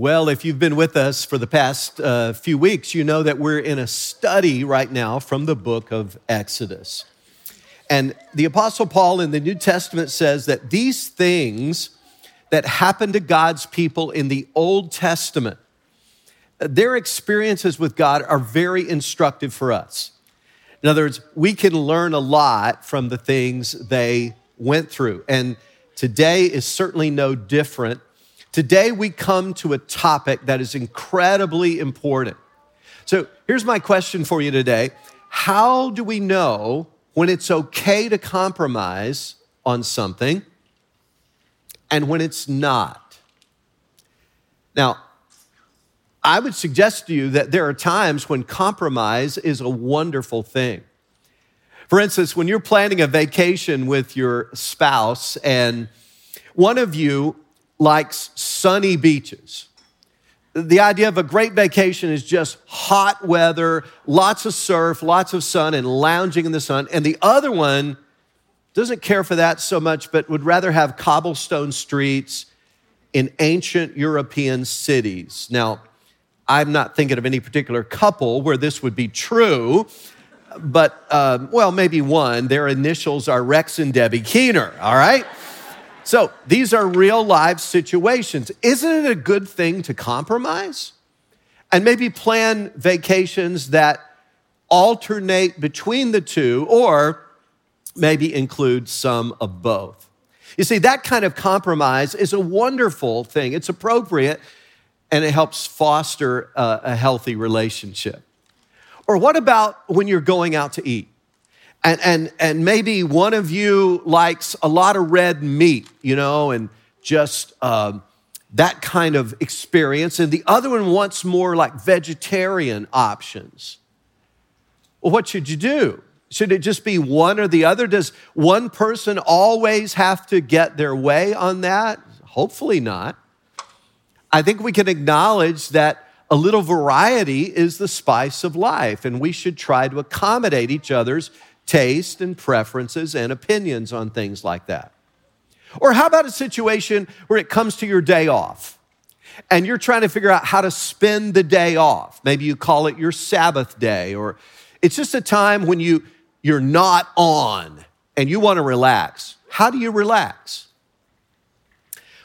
Well, if you've been with us for the past few weeks, you know that we're in a study right now from the book of Exodus. And the Apostle Paul in the New Testament says that these things that happened to God's people in the Old Testament, their experiences with God are very instructive for us. In other words, we can learn a lot from the things they went through. And today is certainly no different. Today we come to a topic that is incredibly important. So here's my question for you today. How do we know when it's okay to compromise on something and when it's not? Now, I would suggest to you that there are times when compromise is a wonderful thing. For instance, when you're planning a vacation with your spouse and one of you likes sunny beaches, the idea of a great vacation is just hot weather, lots of surf, lots of sun, and lounging in the sun. And the other one doesn't care for that so much, but would rather have cobblestone streets in ancient European cities. Now, I'm not thinking of any particular couple where this would be true, but, well, maybe one. Their initials are Rex and Debbie Keener, all right? So these are real life situations. Isn't it a good thing to compromise? And maybe plan vacations that alternate between the two, or maybe include some of both. You see, that kind of compromise is a wonderful thing. It's appropriate, and it helps foster a healthy relationship. Or what about when you're going out to eat? And maybe one of you likes a lot of red meat, you know, and just that kind of experience. And the other one wants more like vegetarian options. Well, what should you do? Should it just be one or the other? Does one person always have to get their way on that? Hopefully not. I think we can acknowledge that a little variety is the spice of life, and we should try to accommodate each other's taste and preferences and opinions on things like that. Or how about a situation where it comes to your day off, and you're trying to figure out how to spend the day off? Maybe you call it your Sabbath day, or it's just a time when you're not on and you want to relax. How do you relax?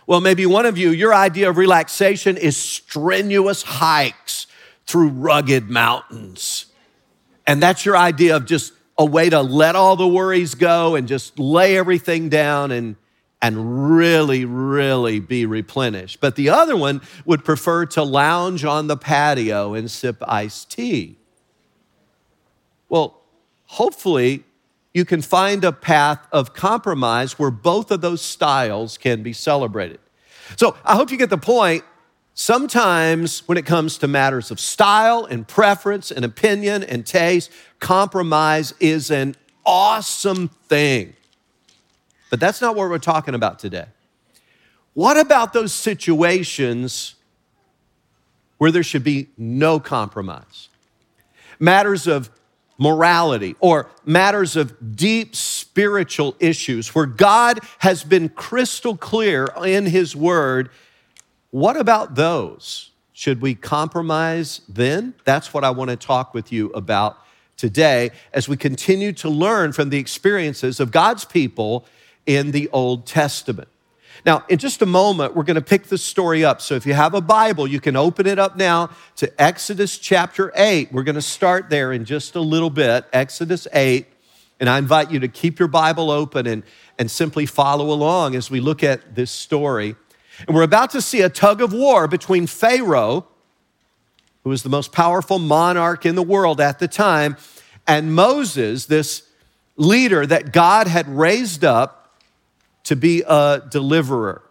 Well, maybe one of you, your idea of relaxation is strenuous hikes through rugged mountains. And that's your idea of just a way to let all the worries go and just lay everything down and really, really be replenished. But the other one would prefer to lounge on the patio and sip iced tea. Well, hopefully you can find a path of compromise where both of those styles can be celebrated. So I hope you get the point. Sometimes when it comes to matters of style and preference and opinion and taste, compromise is an awesome thing. But that's not what we're talking about today. What about those situations where there should be no compromise? Matters of morality, or matters of deep spiritual issues where God has been crystal clear in His Word. What about those? Should we compromise then? That's what I want to talk with you about today as we continue to learn from the experiences of God's people in the Old Testament. Now, in just a moment, we're going to pick this story up. So if you have a Bible, you can open it up now to Exodus chapter 8. We're going to start there in just a little bit, Exodus 8. And I invite you to keep your Bible open and simply follow along as we look at this story. And we're about to see a tug of war between Pharaoh, who was the most powerful monarch in the world at the time, and Moses, this leader that God had raised up to be a deliverer.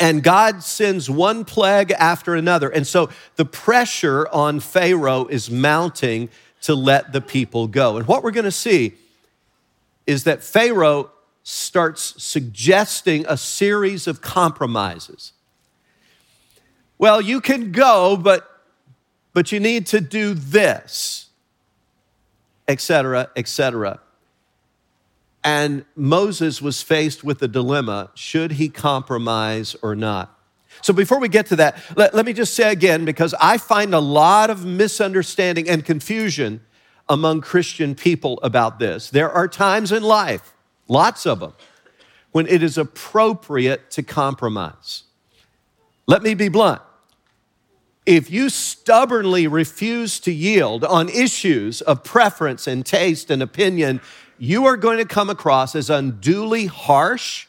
And God sends one plague after another. And so the pressure on Pharaoh is mounting to let the people go. And what we're going to see is that Pharaoh starts suggesting a series of compromises. Well, you can go, but you need to do this, et cetera, et cetera. And Moses was faced with a dilemma. Should he compromise or not? So before we get to that, let me just say again, because I find a lot of misunderstanding and confusion among Christian people about this. There are times in life, lots of them, when it is appropriate to compromise. Let me be blunt. If you stubbornly refuse to yield on issues of preference and taste and opinion, you are going to come across as unduly harsh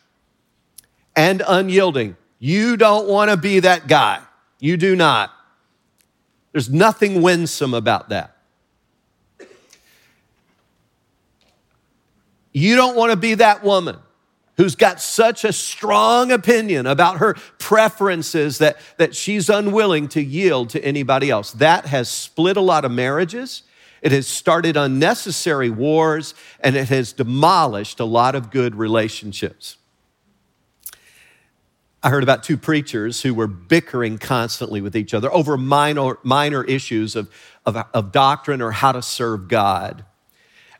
and unyielding. You don't want to be that guy. You do not. There's nothing winsome about that. You don't want to be that woman who's got such a strong opinion about her preferences that she's unwilling to yield to anybody else. That has split a lot of marriages. It has started unnecessary wars, and it has demolished a lot of good relationships. I heard about two preachers who were bickering constantly with each other over minor issues of doctrine or how to serve God.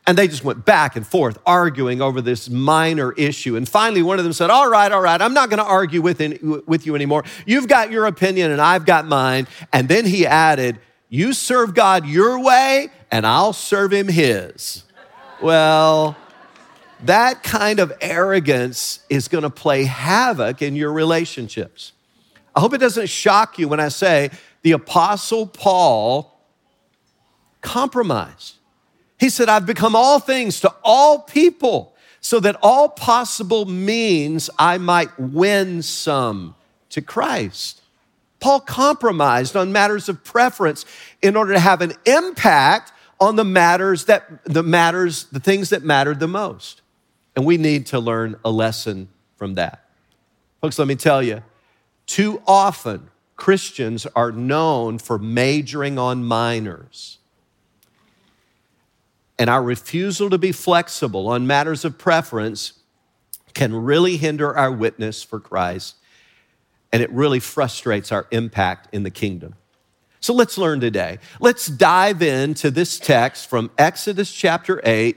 And they just went back and forth arguing over this minor issue. And finally, one of them said, all right, I'm not going to argue with you anymore. You've got your opinion and I've got mine. And then he added, you serve God your way and I'll serve him his. Well, that kind of arrogance is going to play havoc in your relationships. I hope it doesn't shock you when I say the Apostle Paul compromised. He said, I've become all things to all people so that all possible means I might win some to Christ. Paul compromised on matters of preference in order to have an impact on the things that mattered the most. And we need to learn a lesson from that. Folks, let me tell you, too often Christians are known for majoring on minors. And our refusal to be flexible on matters of preference can really hinder our witness for Christ, and it really frustrates our impact in the kingdom. So let's learn today. Let's dive into this text from Exodus chapter 8.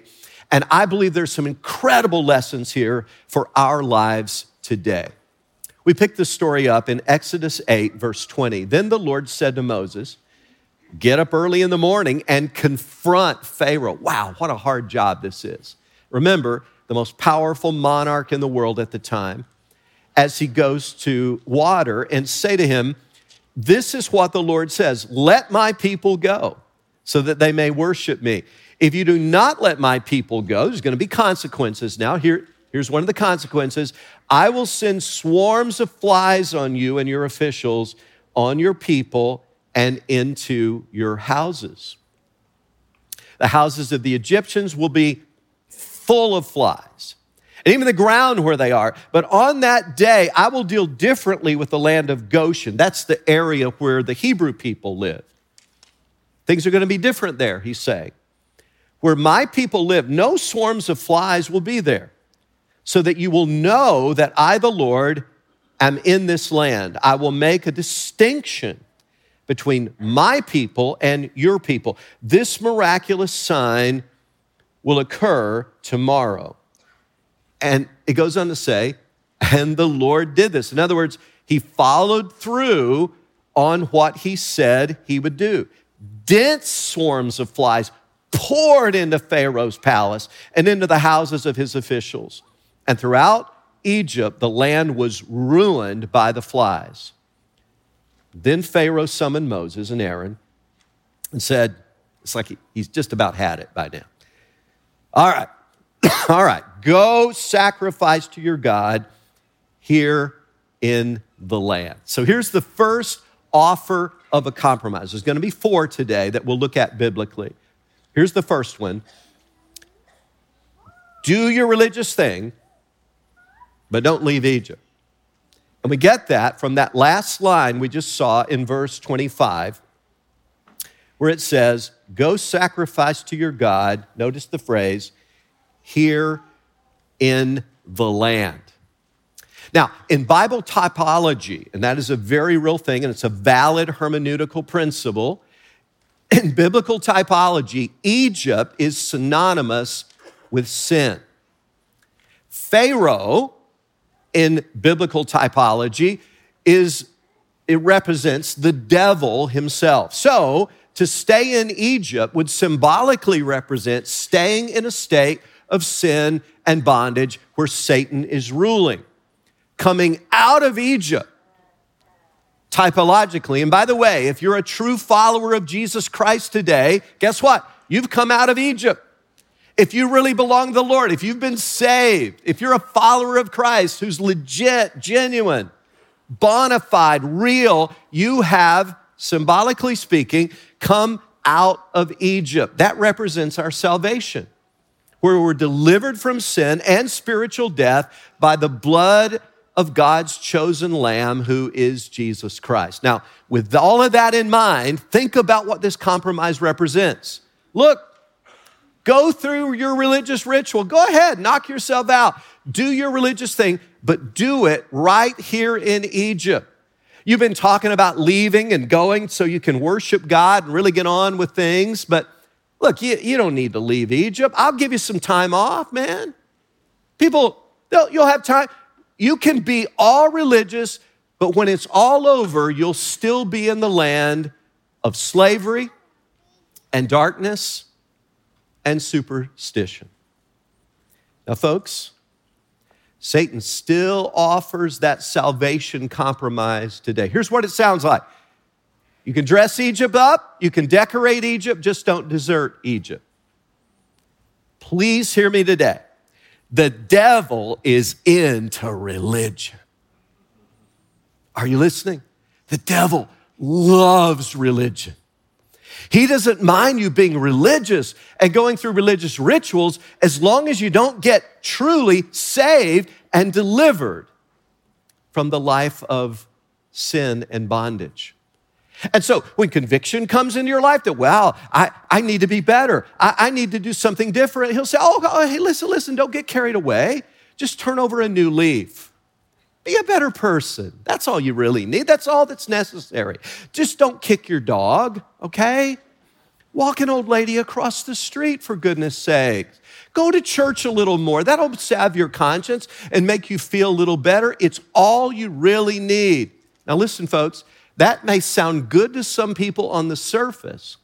And I believe there's some incredible lessons here for our lives today. We pick this story up in Exodus 8, verse 20. Then the Lord said to Moses, get up early in the morning and confront Pharaoh. Wow, what a hard job this is. Remember, the most powerful monarch in the world at the time, as he goes to water, and say to him, this is what the Lord says, let my people go so that they may worship me. If you do not let my people go, there's going to be consequences. Now, here's one of the consequences. I will send swarms of flies on you and your officials, on your people, and into your houses. The houses of the Egyptians will be full of flies, and even the ground where they are. But on that day, I will deal differently with the land of Goshen. That's the area where the Hebrew people live. Things are going to be different there, he's saying. Where my people live, no swarms of flies will be there, so that you will know that I, the Lord, am in this land. I will make a distinction between my people and your people. This miraculous sign will occur tomorrow. And it goes on to say, and the Lord did this. In other words, he followed through on what he said he would do. Dense swarms of flies poured into Pharaoh's palace and into the houses of his officials. And throughout Egypt, the land was ruined by the flies. Then Pharaoh summoned Moses and Aaron and said, it's like he's just about had it by now. All right, go sacrifice to your God here in the land. So here's the first offer of a compromise. There's going to be four today that we'll look at biblically. Here's the first one. Do your religious thing, but don't leave Egypt. And we get that from that last line we just saw in verse 25, where it says, go sacrifice to your God, notice the phrase, here in the land. Now, in Bible typology, and that is a very real thing, and it's a valid hermeneutical principle, in biblical typology, Egypt is synonymous with sin. Pharaoh, in biblical typology, is it represents the devil himself. So to stay in Egypt would symbolically represent staying in a state of sin and bondage where Satan is ruling. Coming out of Egypt, typologically, and by the way, if you're a true follower of Jesus Christ today, guess what? You've come out of Egypt. If you really belong to the Lord, if you've been saved, if you're a follower of Christ who's legit, genuine, bona fide, real, you have, symbolically speaking, come out of Egypt. That represents our salvation, where we're delivered from sin and spiritual death by the blood of God's chosen lamb, who is Jesus Christ. Now, with all of that in mind, think about what this compromise represents. Look, go through your religious ritual. Go ahead, knock yourself out. Do your religious thing, but do it right here in Egypt. You've been talking about leaving and going so you can worship God and really get on with things, but look, you don't need to leave Egypt. I'll give you some time off, man. People, you'll have time. You can be all religious, but when it's all over, you'll still be in the land of slavery and darkness and superstition. Now, folks, Satan still offers that salvation compromise today. Here's what it sounds like. You can dress Egypt up, you can decorate Egypt, just don't desert Egypt. Please hear me today. The devil is into religion. Are you listening? The devil loves religion. He doesn't mind you being religious and going through religious rituals as long as you don't get truly saved and delivered from the life of sin and bondage. And so when conviction comes into your life that, wow, I need to be better. I need to do something different. He'll say, oh, hey, listen, don't get carried away. Just turn over a new leaf. Be a better person. That's all you really need. That's all that's necessary. Just don't kick your dog, okay? Walk an old lady across the street, for goodness sake. Go to church a little more. That'll salve your conscience and make you feel a little better. It's all you really need. Now listen, folks. That may sound good to some people on the surface,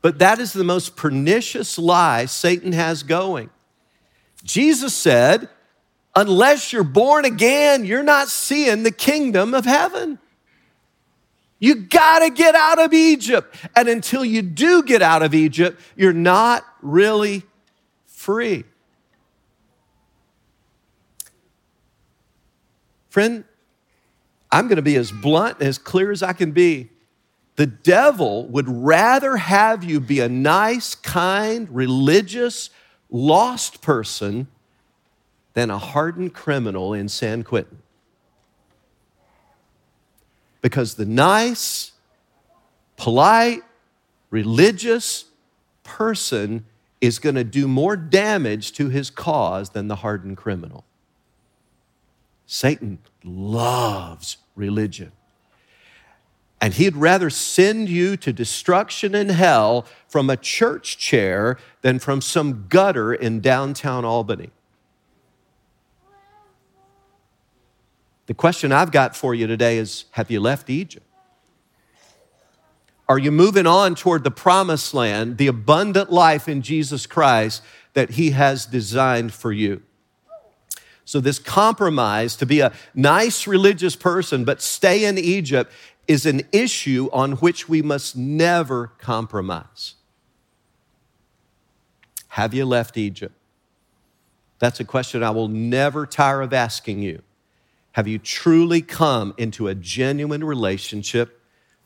but that is the most pernicious lie Satan has going. Jesus said, unless you're born again, you're not seeing the kingdom of heaven. You gotta get out of Egypt. And until you do get out of Egypt, you're not really free. Friend, I'm gonna be as blunt and as clear as I can be. The devil would rather have you be a nice, kind, religious, lost person than a hardened criminal in San Quentin. Because the nice, polite, religious person is gonna do more damage to his cause than the hardened criminal. Satan loves religion. And he'd rather send you to destruction and hell from a church chair than from some gutter in downtown Albany. The question I've got for you today is, have you left Egypt? Are you moving on toward the promised land, the abundant life in Jesus Christ that he has designed for you? So this compromise to be a nice religious person but stay in Egypt is an issue on which we must never compromise. Have you left Egypt? That's a question I will never tire of asking you. Have you truly come into a genuine relationship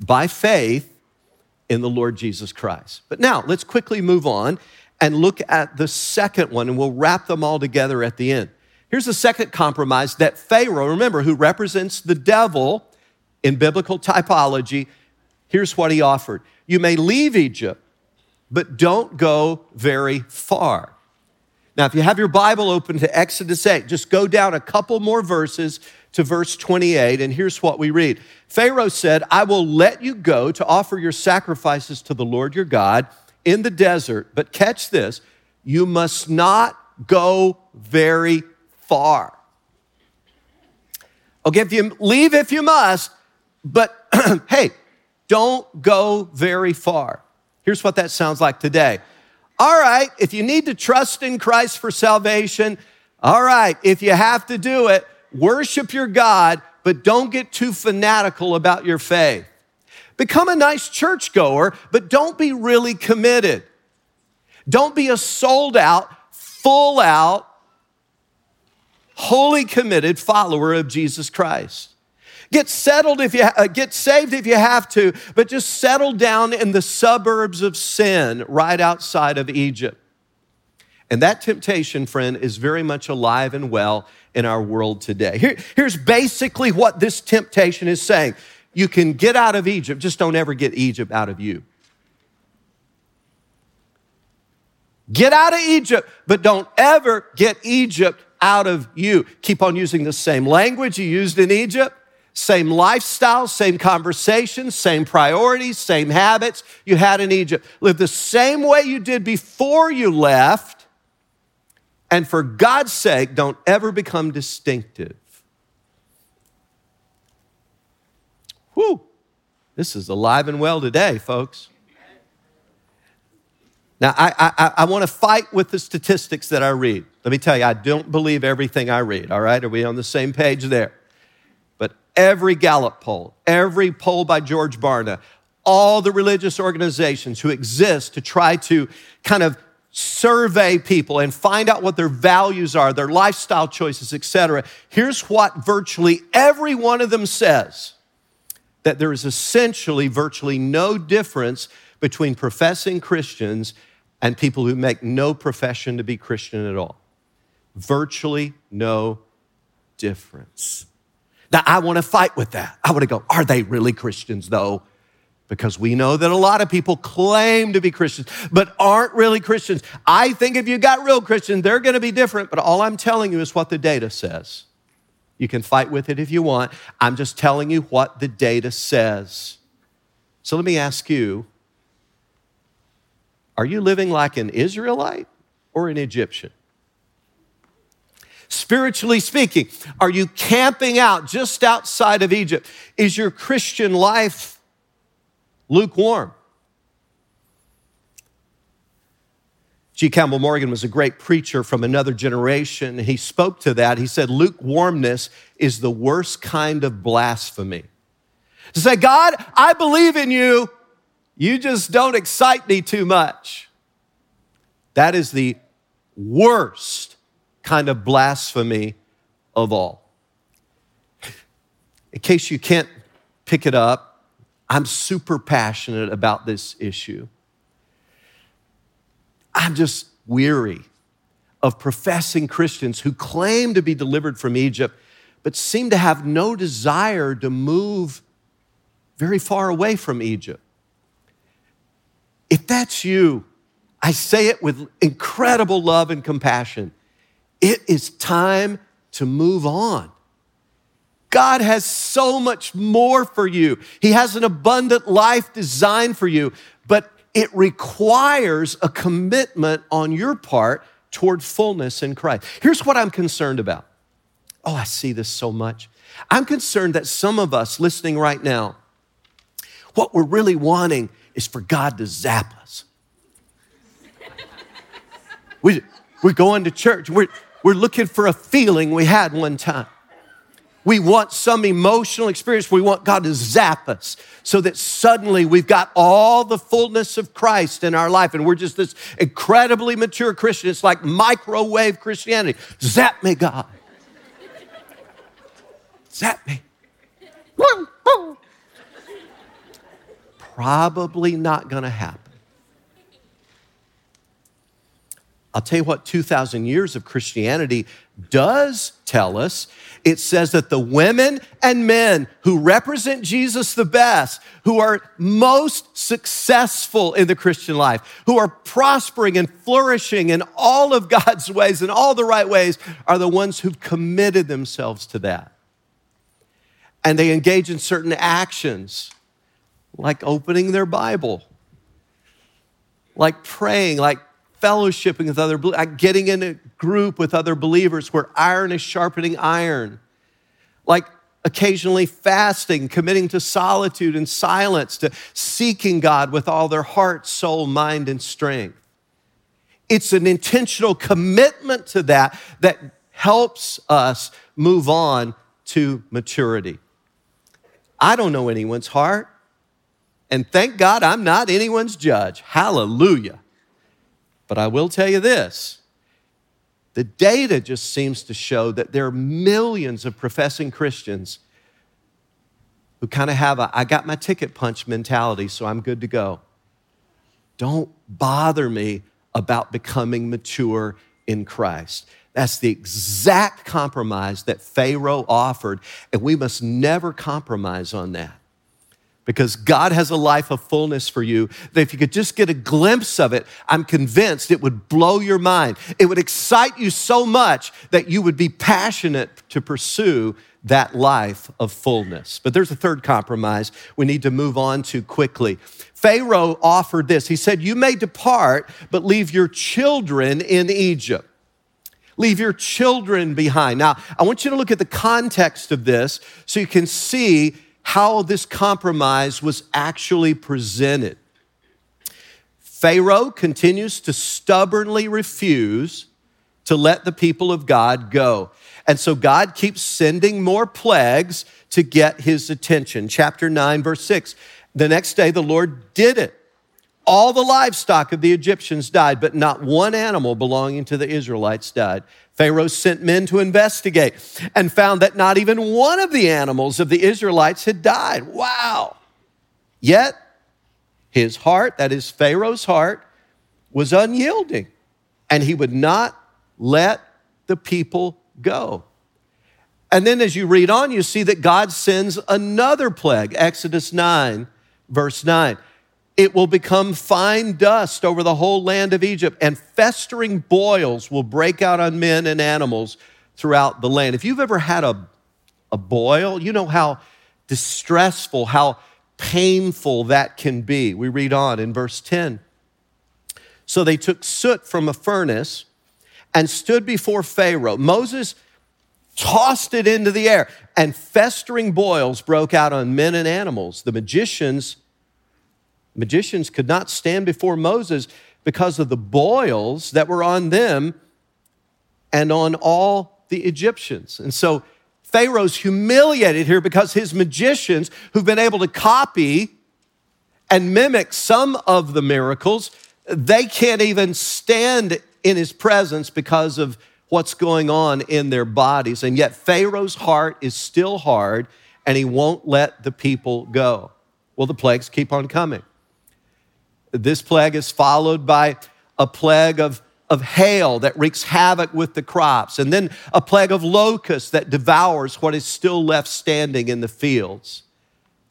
by faith in the Lord Jesus Christ? But now let's quickly move on and look at the second one, and we'll wrap them all together at the end. Here's the second compromise that Pharaoh, remember, who represents the devil in biblical typology, here's what he offered. You may leave Egypt, but don't go very far. Now, if you have your Bible open to Exodus 8, just go down a couple more verses to verse 28, and here's what we read. Pharaoh said, I will let you go to offer your sacrifices to the Lord your God in the desert, but catch this, you must not go very far. Okay, if you leave if you must, But hey, don't go very far. Here's what that sounds like today. All right, if you need to trust in Christ for salvation, all right, if you have to do it, worship your God, but don't get too fanatical about your faith. Become a nice churchgoer, but don't be really committed. Don't be a sold out, full out, wholly committed follower of Jesus Christ. Get saved if you have to, but just settle down in the suburbs of sin right outside of Egypt. And that temptation, friend, is very much alive and well in our world today. Here's basically what this temptation is saying. You can get out of Egypt, just don't ever get Egypt out of you. Get out of Egypt, but don't ever get Egypt out of you. Keep on using the same language you used in Egypt, same lifestyle, same conversations, same priorities, same habits you had in Egypt. Live the same way you did before you left. And for God's sake, don't ever become distinctive. Whew, this is alive and well today, folks. Now, I want to fight with the statistics that I read. Let me tell you, I don't believe everything I read, all right? Are we on the same page there? But every Gallup poll, every poll by George Barna, all the religious organizations who exist to try to kind of survey people and find out what their values are, their lifestyle choices, etc. Here's what virtually every one of them says, that there is essentially virtually no difference between professing Christians and people who make no profession to be Christian at all. Virtually no difference. Now, I want to fight with that. I want to go, are they really Christians though? Because we know that a lot of people claim to be Christians, but aren't really Christians. I think if you got real Christians, they're gonna be different, but all I'm telling you is what the data says. You can fight with it if you want. I'm just telling you what the data says. So let me ask you, are you living like an Israelite or an Egyptian? Spiritually speaking, are you camping out just outside of Egypt? Is your Christian life lukewarm? G. Campbell Morgan was a great preacher from another generation. He spoke to that. He said, lukewarmness is the worst kind of blasphemy. To say, God, I believe in you. You just don't excite me too much. That is the worst kind of blasphemy of all. In case you can't pick it up, I'm super passionate about this issue. I'm just weary of professing Christians who claim to be delivered from Egypt, but seem to have no desire to move very far away from Egypt. If that's you, I say it with incredible love and compassion. It is time to move on. God has so much more for you. He has an abundant life designed for you, but it requires a commitment on your part toward fullness in Christ. Here's what I'm concerned about. Oh, I see this so much. I'm concerned that some of us listening right now, what we're really wanting is for God to zap us. We're going to church. We're looking for a feeling we had one time. We want some emotional experience. We want God to zap us so that suddenly we've got all the fullness of Christ in our life and we're just this incredibly mature Christian. It's like microwave Christianity. Zap me, God. Zap me. Probably not gonna happen. I'll tell you what 2,000 years of Christianity does tell us. It says that the women and men who represent Jesus the best, who are most successful in the Christian life, who are prospering and flourishing in all of God's ways and all the right ways, are the ones who've committed themselves to that. And they engage in certain actions, like opening their Bible, like praying, like fellowshipping with other, like getting in a group with other believers where iron is sharpening iron, like occasionally fasting, committing to solitude and silence, to seeking God with all their heart, soul, mind, and strength. It's an intentional commitment to that that helps us move on to maturity. I don't know anyone's heart, and thank God I'm not anyone's judge. Hallelujah. But I will tell you this. The data just seems to show that there are millions of professing Christians who kind of have a, I got my ticket punch mentality, so I'm good to go. Don't bother me about becoming mature in Christ. That's the exact compromise that Pharaoh offered, and we must never compromise on that. Because God has a life of fullness for you, that if you could just get a glimpse of it, I'm convinced it would blow your mind. It would excite you so much that you would be passionate to pursue that life of fullness. But there's a third compromise we need to move on to quickly. Pharaoh offered this. He said, you may depart, but leave your children in Egypt. Leave your children behind. Now, I want you to look at the context of this so you can see how this compromise was actually presented. Pharaoh continues to stubbornly refuse to let the people of God go. And so God keeps sending more plagues to get his attention. Chapter 9, verse 6, the next day the Lord did it. All the livestock of the Egyptians died, but not one animal belonging to the Israelites died. Pharaoh sent men to investigate and found that not even one of the animals of the Israelites had died. Wow. Yet his heart, that is Pharaoh's heart, was unyielding, and he would not let the people go. And then as you read on, you see that God sends another plague, Exodus 9, verse 9. It will become fine dust over the whole land of Egypt, and festering boils will break out on men and animals throughout the land. If you've ever had a boil, you know how distressful, how painful that can be. We read on in verse 10. So they took soot from a furnace and stood before Pharaoh. Moses tossed it into the air, and festering boils broke out on men and animals. The magicians could not stand before Moses because of the boils that were on them and on all the Egyptians. And so Pharaoh's humiliated here because his magicians, who've been able to copy and mimic some of the miracles, they can't even stand in his presence because of what's going on in their bodies. And yet Pharaoh's heart is still hard, and he won't let the people go. Well, the plagues keep on coming. This plague is followed by a plague of hail that wreaks havoc with the crops, and then a plague of locusts that devours what is still left standing in the fields.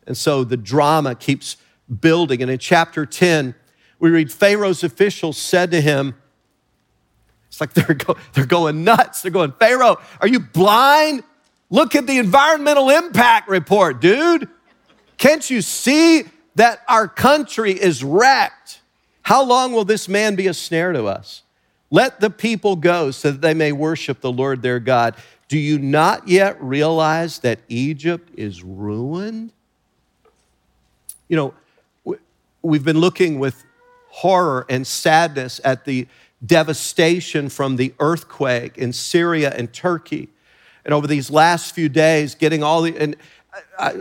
And so the drama keeps building. And in chapter 10, we read, Pharaoh's officials said to him, it's like they're going nuts. They're going, Pharaoh, are you blind? Look at the environmental impact report, dude. Can't you see that our country is wrecked? How long will this man be a snare to us? Let the people go so that they may worship the Lord their God. Do you not yet realize that Egypt is ruined? You know, we've been looking with horror and sadness at the devastation from the earthquake in Syria and Turkey. And over these last few days, getting all the...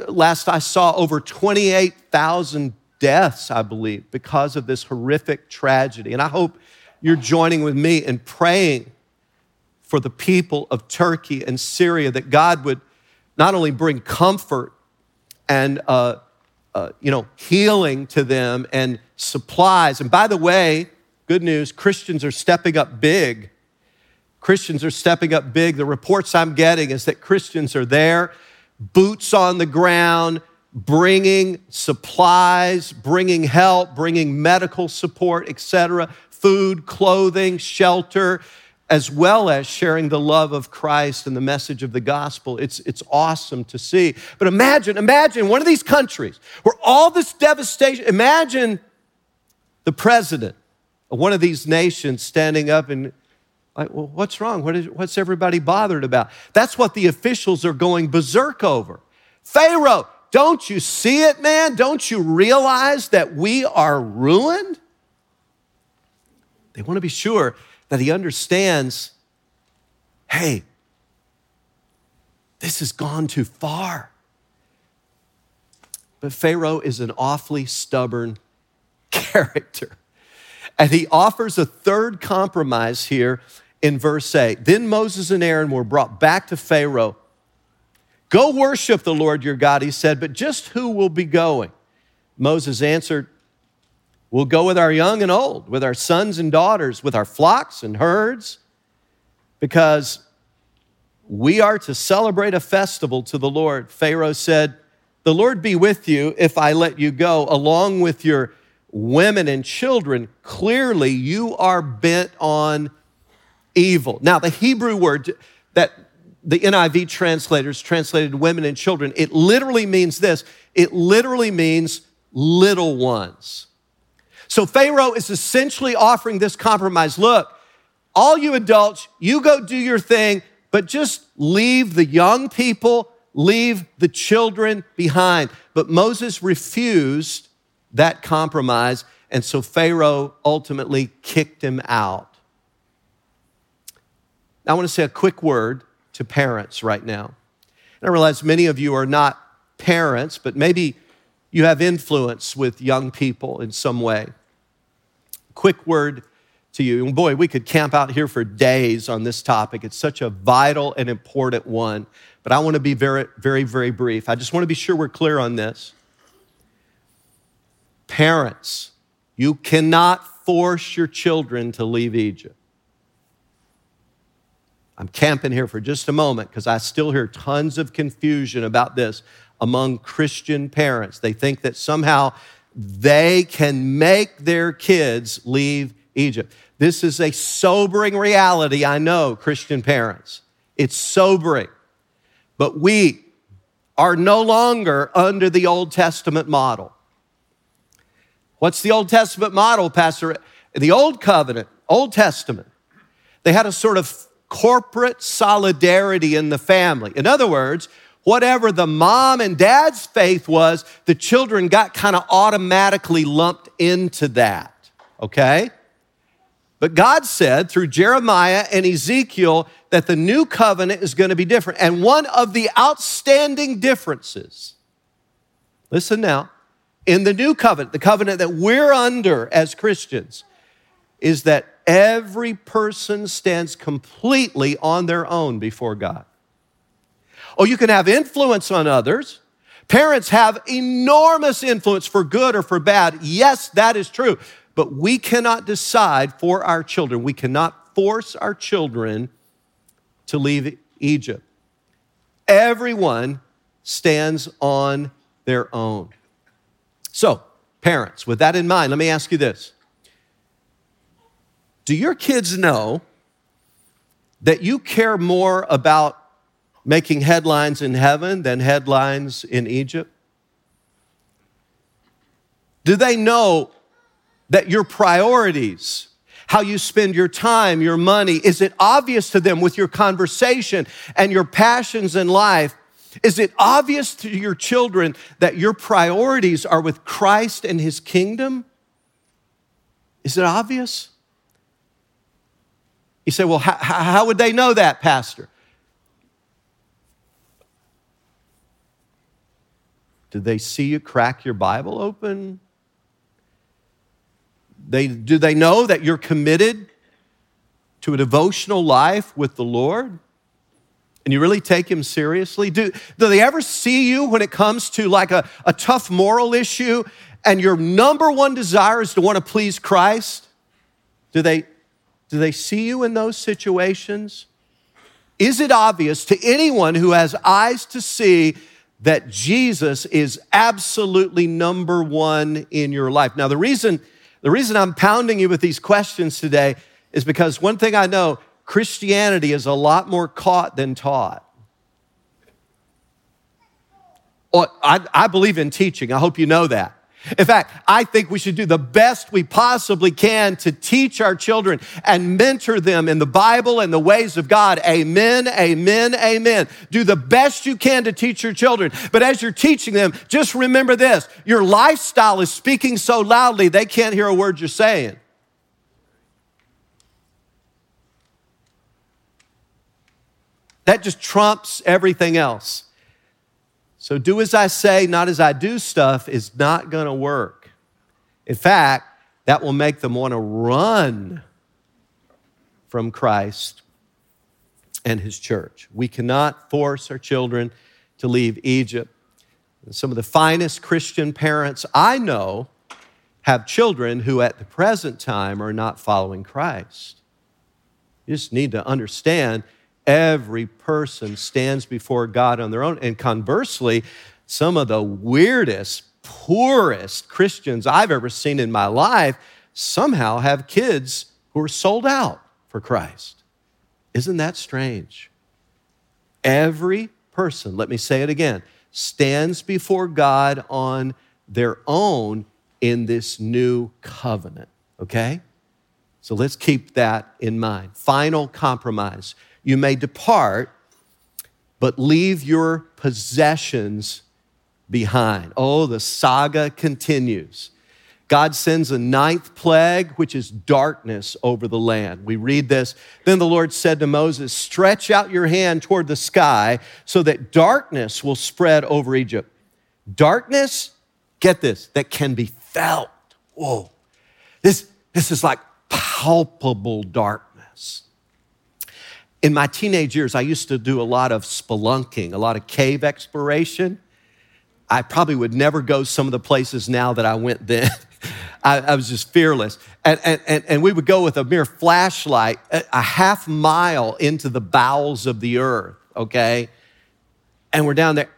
last I saw, over 28,000 deaths, I believe, because of this horrific tragedy. And I hope you're joining with me in praying for the people of Turkey and Syria, that God would not only bring comfort and healing to them and supplies. And by the way, good news, Christians are stepping up big. Christians are stepping up big. The reports I'm getting is that Christians are there, boots on the ground, bringing supplies, bringing help, bringing medical support, etc., food, clothing, shelter, as well as sharing the love of Christ and the message of the gospel. It's awesome to see. But imagine one of these countries where all this devastation, imagine the president of one of these nations standing up and Like, well, what's wrong? What's everybody bothered about? That's what the officials are going berserk over. Pharaoh, don't you see it, man? Don't you realize that we are ruined? They want to be sure that he understands, hey, this has gone too far. But Pharaoh is an awfully stubborn character. And he offers a third compromise here in verse 8. Then Moses and Aaron were brought back to Pharaoh. Go worship the Lord your God, he said, but just who will be going? Moses answered, we'll go with our young and old, with our sons and daughters, with our flocks and herds, because we are to celebrate a festival to the Lord. Pharaoh said, the Lord be with you if I let you go, along with your women and children. Clearly, you are bent on evil. Now, the Hebrew word that the NIV translators translated women and children, it literally means this. It literally means little ones. So Pharaoh is essentially offering this compromise. Look, all you adults, you go do your thing, but just leave the young people, leave the children behind. But Moses refused that compromise, and so Pharaoh ultimately kicked him out. Now, I want to say a quick word to parents right now. And I realize many of you are not parents, but maybe you have influence with young people in some way. Quick word to you. And boy, we could camp out here for days on this topic. It's such a vital and important one. But I want to be very, very, very brief. I just want to be sure we're clear on this. Parents, you cannot force your children to leave Egypt. I'm camping here for just a moment because I still hear tons of confusion about this among Christian parents. They think that somehow they can make their kids leave Egypt. This is a sobering reality, I know, Christian parents. It's sobering. But we are no longer under the Old Testament model. What's the Old Testament model, Pastor? The Old Covenant, Old Testament, they had a sort of corporate solidarity in the family. In other words, whatever the mom and dad's faith was, the children got kind of automatically lumped into that, okay? But God said through Jeremiah and Ezekiel that the new covenant is going to be different. And one of the outstanding differences, listen now, in the new covenant, the covenant that we're under as Christians, is that every person stands completely on their own before God. Oh, you can have influence on others. Parents have enormous influence for good or for bad. Yes, that is true. But we cannot decide for our children. We cannot force our children to leave Egypt. Everyone stands on their own. So, parents, with that in mind, let me ask you this. Do your kids know that you care more about making headlines in heaven than headlines in Egypt? Do they know that your priorities, how you spend your time, your money, is it obvious to them with your conversation and your passions in life? Is it obvious to your children that your priorities are with Christ and his kingdom? Is it obvious? You say, well, how would they know that, Pastor? Did they see you crack your Bible open? Do they know that you're committed to a devotional life with the Lord? And you really take him seriously? Do they ever see you when it comes to like a tough moral issue and your number one desire is to want to please Christ? Do they see you in those situations? Is it obvious to anyone who has eyes to see that Jesus is absolutely number one in your life? Now, the reason I'm pounding you with these questions today is because one thing I know, Christianity is a lot more caught than taught. I believe in teaching. I hope you know that. In fact, I think we should do the best we possibly can to teach our children and mentor them in the Bible and the ways of God. Amen, amen, amen. Do the best you can to teach your children. But as you're teaching them, just remember this. Your lifestyle is speaking so loudly, they can't hear a word you're saying. That just trumps everything else. So do as I say, not as I do stuff is not going to work. In fact, that will make them want to run from Christ and his church. We cannot force our children to leave Egypt. Some of the finest Christian parents I know have children who at the present time are not following Christ. You just need to understand every person stands before God on their own. And conversely, some of the weirdest, poorest Christians I've ever seen in my life somehow have kids who are sold out for Christ. Isn't that strange? Every person, let me say it again, stands before God on their own in this new covenant, okay? So let's keep that in mind. Final compromise. You may depart, but leave your possessions behind. Oh, the saga continues. God sends a ninth plague, which is darkness over the land. We read this. Then the Lord said to Moses, stretch out your hand toward the sky so that darkness will spread over Egypt. Darkness, get this, that can be felt. Whoa. This is like palpable darkness. In my teenage years, I used to do a lot of spelunking, a lot of cave exploration. I probably would never go some of the places now that I went then. I was just fearless. And we would go with a mere flashlight a half mile into the bowels of the earth, okay? And we're down there,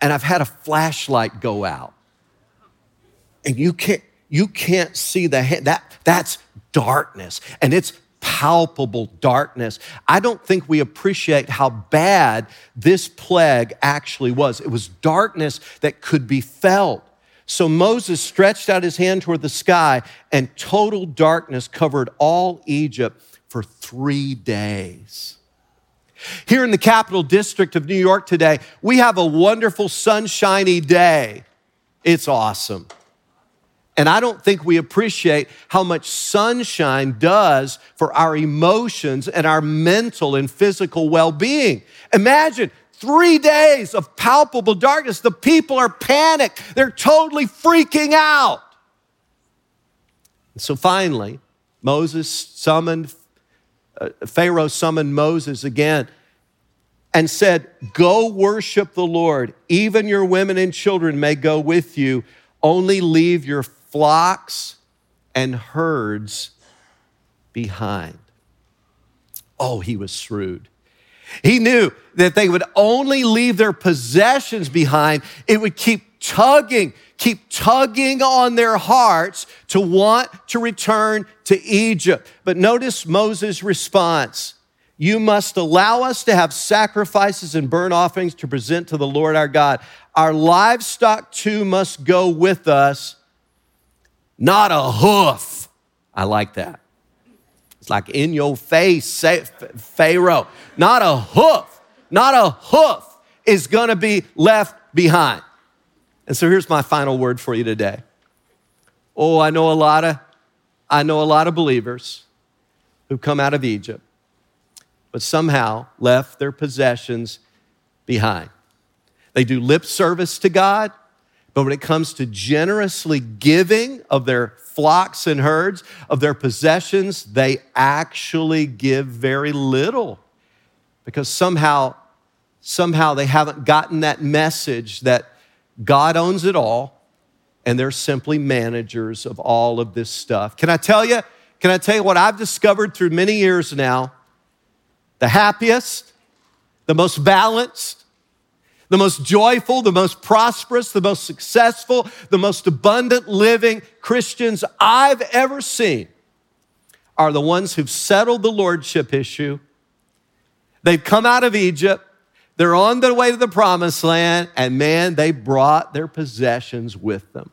and I've had a flashlight go out. And you can't see the hand. That's darkness, and it's palpable darkness. I don't think we appreciate how bad this plague actually was. It was darkness that could be felt. So Moses stretched out his hand toward the sky, and total darkness covered all Egypt for 3 days. Here in the Capital District of New York today, we have a wonderful sunshiny day. It's awesome. And I don't think we appreciate how much sunshine does for our emotions and our mental and physical well-being. Imagine 3 days of palpable darkness. The people are panicked. They're totally freaking out. And so finally, Pharaoh summoned Moses again and said, go worship the Lord. Even your women and children may go with you. Only leave your flocks and herds behind. Oh, he was shrewd. He knew that they would only leave their possessions behind. It would keep tugging on their hearts to want to return to Egypt. But notice Moses' response. You must allow us to have sacrifices and burnt offerings to present to the Lord our God. Our livestock too must go with us. Not a hoof. I like that. It's like in your face, say, Pharaoh. Not a hoof. Not a hoof is going to be left behind. And so here's my final word for you today. Oh, I know a lot of believers who come out of Egypt, but somehow left their possessions behind. They do lip service to God, but when it comes to generously giving of their flocks and herds, of their possessions, they actually give very little because somehow they haven't gotten that message that God owns it all and they're simply managers of all of this stuff. Can I tell you what I've discovered through many years now? The happiest, the most balanced, the most joyful, the most prosperous, the most successful, the most abundant living Christians I've ever seen are the ones who've settled the lordship issue. They've come out of Egypt. They're on their way to the promised land. And man, they brought their possessions with them.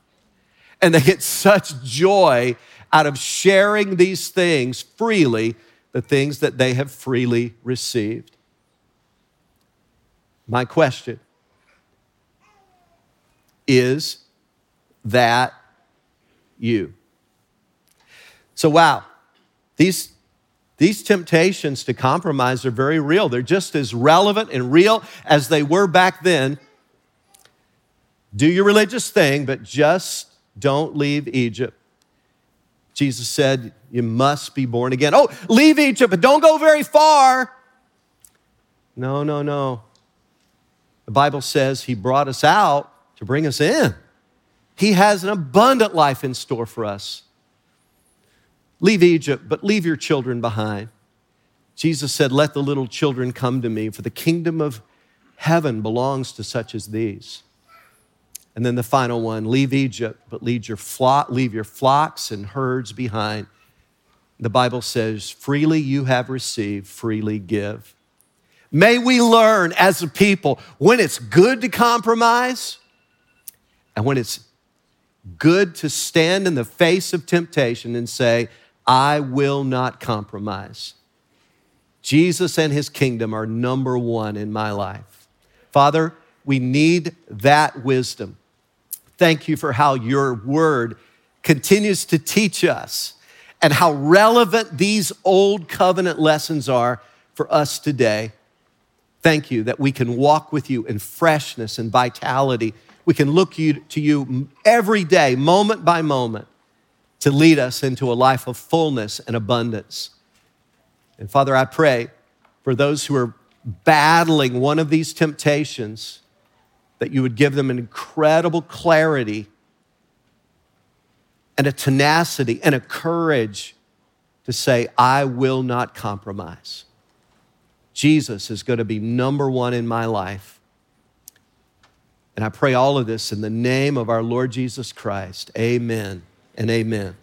and they get such joy out of sharing these things freely, the things that they have freely received. My question is that you? So wow, these temptations to compromise are very real. They're just as relevant and real as they were back then. Do your religious thing, but just don't leave Egypt. Jesus said, you must be born again. Oh, leave Egypt, but don't go very far. No. The Bible says he brought us out to bring us in. He has an abundant life in store for us. Leave Egypt, but leave your children behind. Jesus said, let the little children come to me, for the kingdom of heaven belongs to such as these. And then the final one, leave Egypt, but leave your flocks and herds behind. The Bible says, freely you have received, freely give. May we learn as a people when it's good to compromise and when it's good to stand in the face of temptation and say, I will not compromise. Jesus and his kingdom are number one in my life. Father, we need that wisdom. Thank you for how your word continues to teach us and how relevant these old covenant lessons are for us today. Thank you that we can walk with you in freshness and vitality. We can look to you every day, moment by moment, to lead us into a life of fullness and abundance. And Father, I pray for those who are battling one of these temptations, that you would give them an incredible clarity and a tenacity and a courage to say, I will not compromise. Jesus is going to be number one in my life. And I pray all of this in the name of our Lord Jesus Christ. Amen and amen.